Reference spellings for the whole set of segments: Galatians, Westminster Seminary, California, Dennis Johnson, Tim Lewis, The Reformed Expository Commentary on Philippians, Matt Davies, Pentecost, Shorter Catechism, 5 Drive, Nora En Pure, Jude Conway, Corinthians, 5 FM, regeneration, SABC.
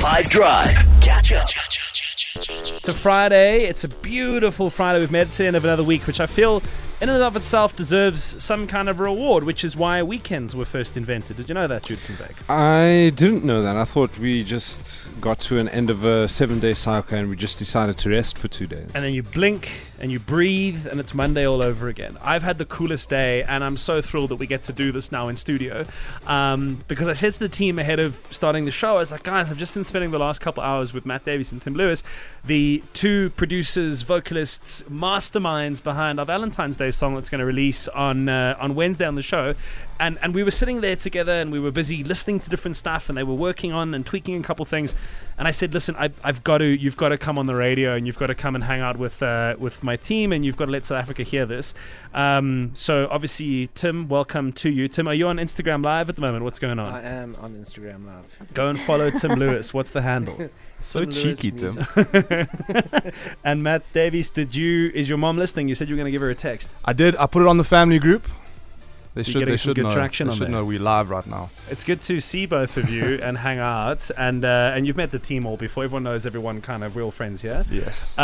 5 Drive. Catch up. It's a Friday. It's a beautiful Friday. We've made it to the end of another week, which I feel in and of itself deserves some kind of reward, which is why weekends were first invented. Did you know that, Jude Conway? I didn't know that. I thought we just got to an end of a 7-day cycle and we just decided to rest for 2 days. And then you blink and you breathe and it's Monday all over again. I've had the coolest day and I'm so thrilled that we get to do this now in studio. Because I said to the team ahead of starting the show, I was like, guys, I've just been spending the last couple hours with Matt Davies and Tim Lewis, the two producers, vocalists, masterminds behind our Valentine's Day song that's going to release on Wednesday on the show. And we were sitting there together and we were busy listening to different stuff and they were working on and tweaking a couple things. And I said, listen, you've got to come on the radio and you've got to come and hang out with my team and you've got to let South Africa hear this. So obviously, Tim, welcome to you. Tim, are you on Instagram Live at the moment? What's going on? I am on Instagram Live. Go and follow Tim Lewis. What's the handle? So Tim cheeky, Tim. And Matt Davies, is your mom listening? You said you were going to give her a text. I did. I put it on the family group. They should know we're live right now. It's good to see both of you and hang out. And you've met the team all before. Everyone knows everyone, kind of. We're all friends here. Yes.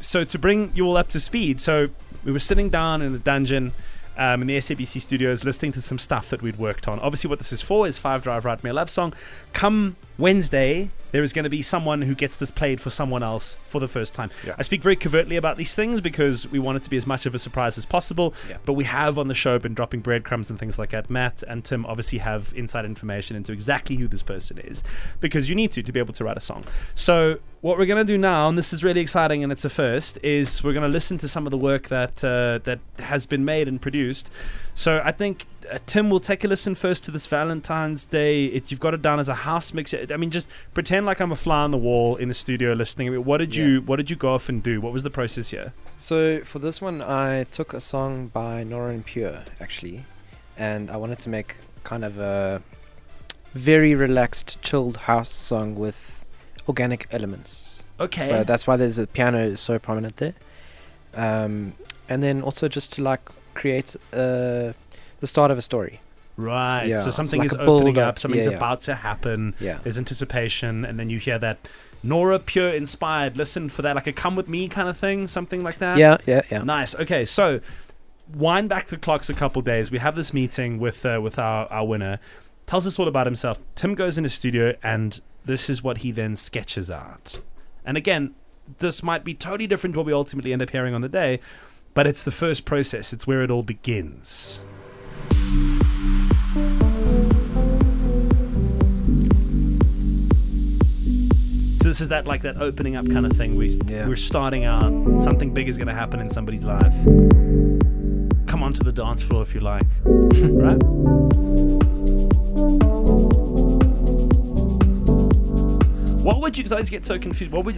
So to bring you all up to speed. So we were sitting down in the dungeon in the SABC studios listening to some stuff that we'd worked on. Obviously what this is for is 5 Drive Write Me a Love Song. Come Wednesday, there is going to be someone who gets this played for someone else for the first time. Yeah. I speak very covertly about these things because we want it to be as much of a surprise as possible. Yeah. But we have on the show been dropping breadcrumbs and things like that. Matt and Tim obviously have inside information into exactly who this person is because you need to be able to write a song. So what we're going to do now, and this is really exciting and it's a first, is we're going to listen to some of the work that has been made and produced. So I think Tim, we'll take a listen first to this Valentine's Day. You've got it down as a house mix. I mean, just pretend like I'm a fly on the wall in the studio listening. I mean, what did you go off and do? What was the process here? So for this one, I took a song by Nora En Pure, actually, and I wanted to make kind of a very relaxed, chilled house song with organic elements. Okay. So that's why the piano is so prominent there. And then also just to like create the start of a story. Right. Yeah. So something is opening up, something's about to happen. Yeah. There's anticipation and then you hear that Nora Pure inspired, listen for that, like a come with me kind of thing, something like that. Yeah. Nice. Okay, so wind back the clocks a couple days. We have this meeting with our winner. Tells us all about himself. Tim goes in his studio and this is what he then sketches out. And again, this might be totally different to what we ultimately end up hearing on the day, but it's the first process, it's where it all begins. So this is that like that opening up kind of thing. We're starting out. Something big is going to happen in somebody's life. Come onto the dance floor if you like, right? What would you? Because I always get so confused. What would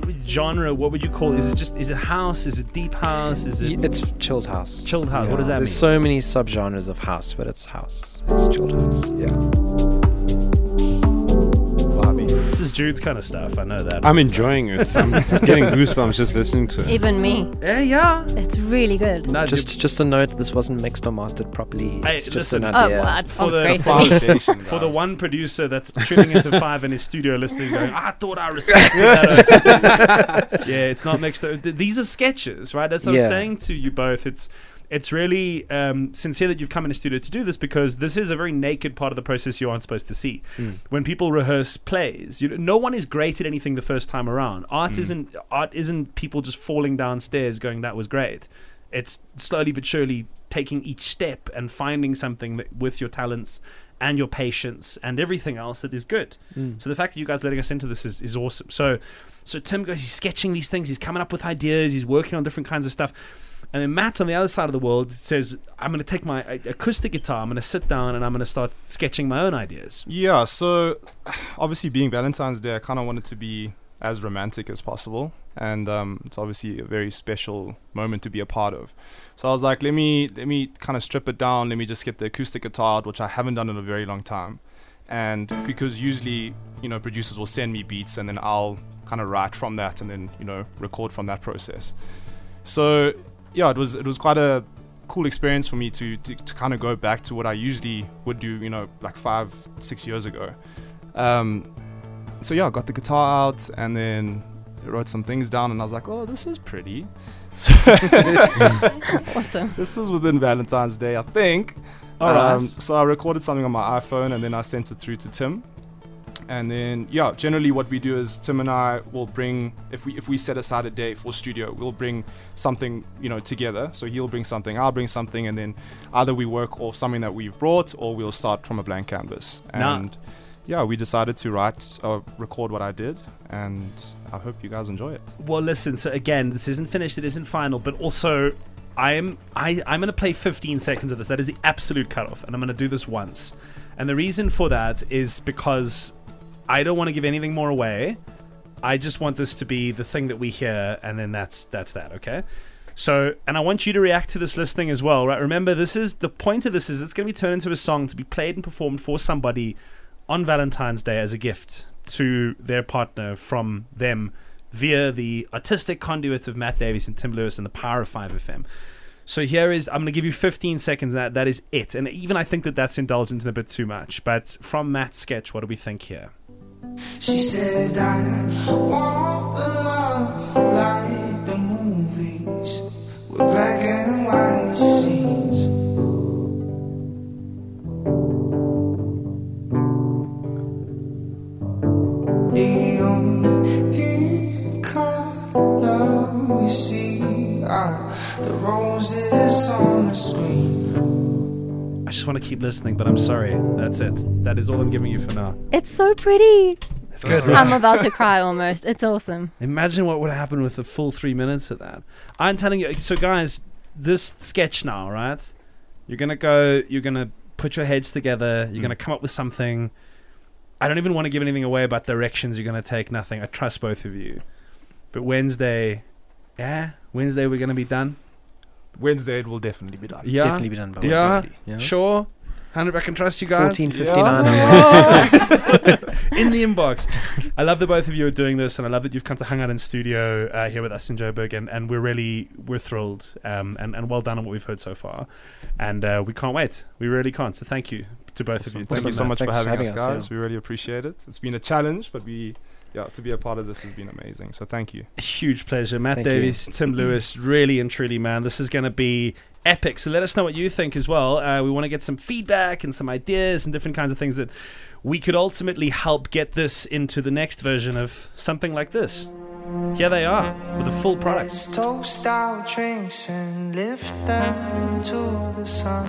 you call? Is it house? Is it deep house? It's chilled house. Chilled house. Yeah. What does that mean? There's so many subgenres of house, but it's house. It's chilled house. Yeah. This is Jude's kind of stuff. I know that. I'm enjoying it. I'm getting goosebumps just listening to it. Even me. Yeah. It's really good. No, just a note: this wasn't mixed or mastered properly. It's just an idea. Oh, well, for the one producer that's tuning into 5 in his studio listening, going, "I thought I respected that." Yeah, it's not mixed. These are sketches, right? That's what I'm saying to you both. It's really sincere that you've come in the studio to do this because this is a very naked part of the process you aren't supposed to see. Mm. When people rehearse plays, no one is great at anything the first time around. Art isn't people just falling downstairs going, that was great. It's slowly but surely taking each step and finding something that, with your talents and your patience and everything else that is good. So the fact that you guys letting us into this is awesome. So Tim goes, he's sketching these things, he's coming up with ideas, he's working on different kinds of stuff. And then Matt on the other side of the world says, I'm going to take my acoustic guitar, I'm going to sit down and I'm going to start sketching my own ideas. Yeah, so obviously being Valentine's Day, I kind of wanted to be as romantic as possible. And it's obviously a very special moment to be a part of. So I was like, let me kind of strip it down. Let me just get the acoustic guitar out, which I haven't done in a very long time. And because usually, producers will send me beats and then I'll kind of write from that and then, record from that process. So yeah, it was quite a cool experience for me to kind of go back to what I usually would do, like 5-6 years ago. So yeah, I got the guitar out and then wrote some things down, and I was like, oh, this is pretty. So awesome. This was within Valentine's Day, I think. So I recorded something on my iPhone and then I sent it through to Tim. And then, yeah, generally what we do is Tim and I will bring, if we set aside a day for studio, we'll bring something, you know, together. So he'll bring something, I'll bring something, and then either we work off something that we've brought or we'll start from a blank canvas. And yeah, we decided to write or record what I did, and I hope you guys enjoy it. Well, listen, so again, this isn't finished, it isn't final, but also I'm going to play 15 seconds of this. That is the absolute cutoff, and I'm going to do this once. And the reason for that is because I don't want to give anything more away. I just want this to be the thing that we hear, and then that's that, okay? So, and I want you to react to this listening as well, right? Remember, this is the point of this is it's going to be turned into a song to be played and performed for somebody on Valentine's Day as a gift to their partner from them via the artistic conduit of Matt Davies and Tim Lewis and the power of 5 FM. So here is, I'm going to give you 15 seconds, that is it. And even I think that that's indulgent and a bit too much. But from Matt's sketch, what do we think here? She said, I want a love like the movies with black and white scenes. The only color we see are the roses on the screen. I just want to keep listening, but I'm sorry. That's it. That is all I'm giving you for now. It's so pretty. It's good, right? I'm about to cry almost. It's awesome. Imagine what would happen with the full 3 minutes of that. I'm telling you. So guys, this sketch now, right? You're going to go, you're going to put your heads together. You're going to come up with something. I don't even want to give anything away about directions you're going to take, nothing. I trust both of you. But Wednesday we're going to be done? Wednesday it will definitely be done. Yeah. Definitely be done by Wednesday. Yeah. Sure. 100, I can trust you guys. 14:59 In the inbox. I love that both of you are doing this, and I love that you've come to hang out in studio here with us in Joburg, and we're thrilled, and well done on what we've heard so far. And we can't wait. We really can't. So thank you to both of you. Thank you so much for having us, guys. Yeah. We really appreciate it. It's been a challenge, but to be a part of this has been amazing. So thank you. A huge pleasure. Matt Davies, Tim Lewis, really and truly, man. This is going to be epic. So let us know what you think as well. We want to get some feedback and some ideas and different kinds of things that we could ultimately help get this into the next version of something like this. Here they are with a full product. Let's toast our drinks and lift them to the sun.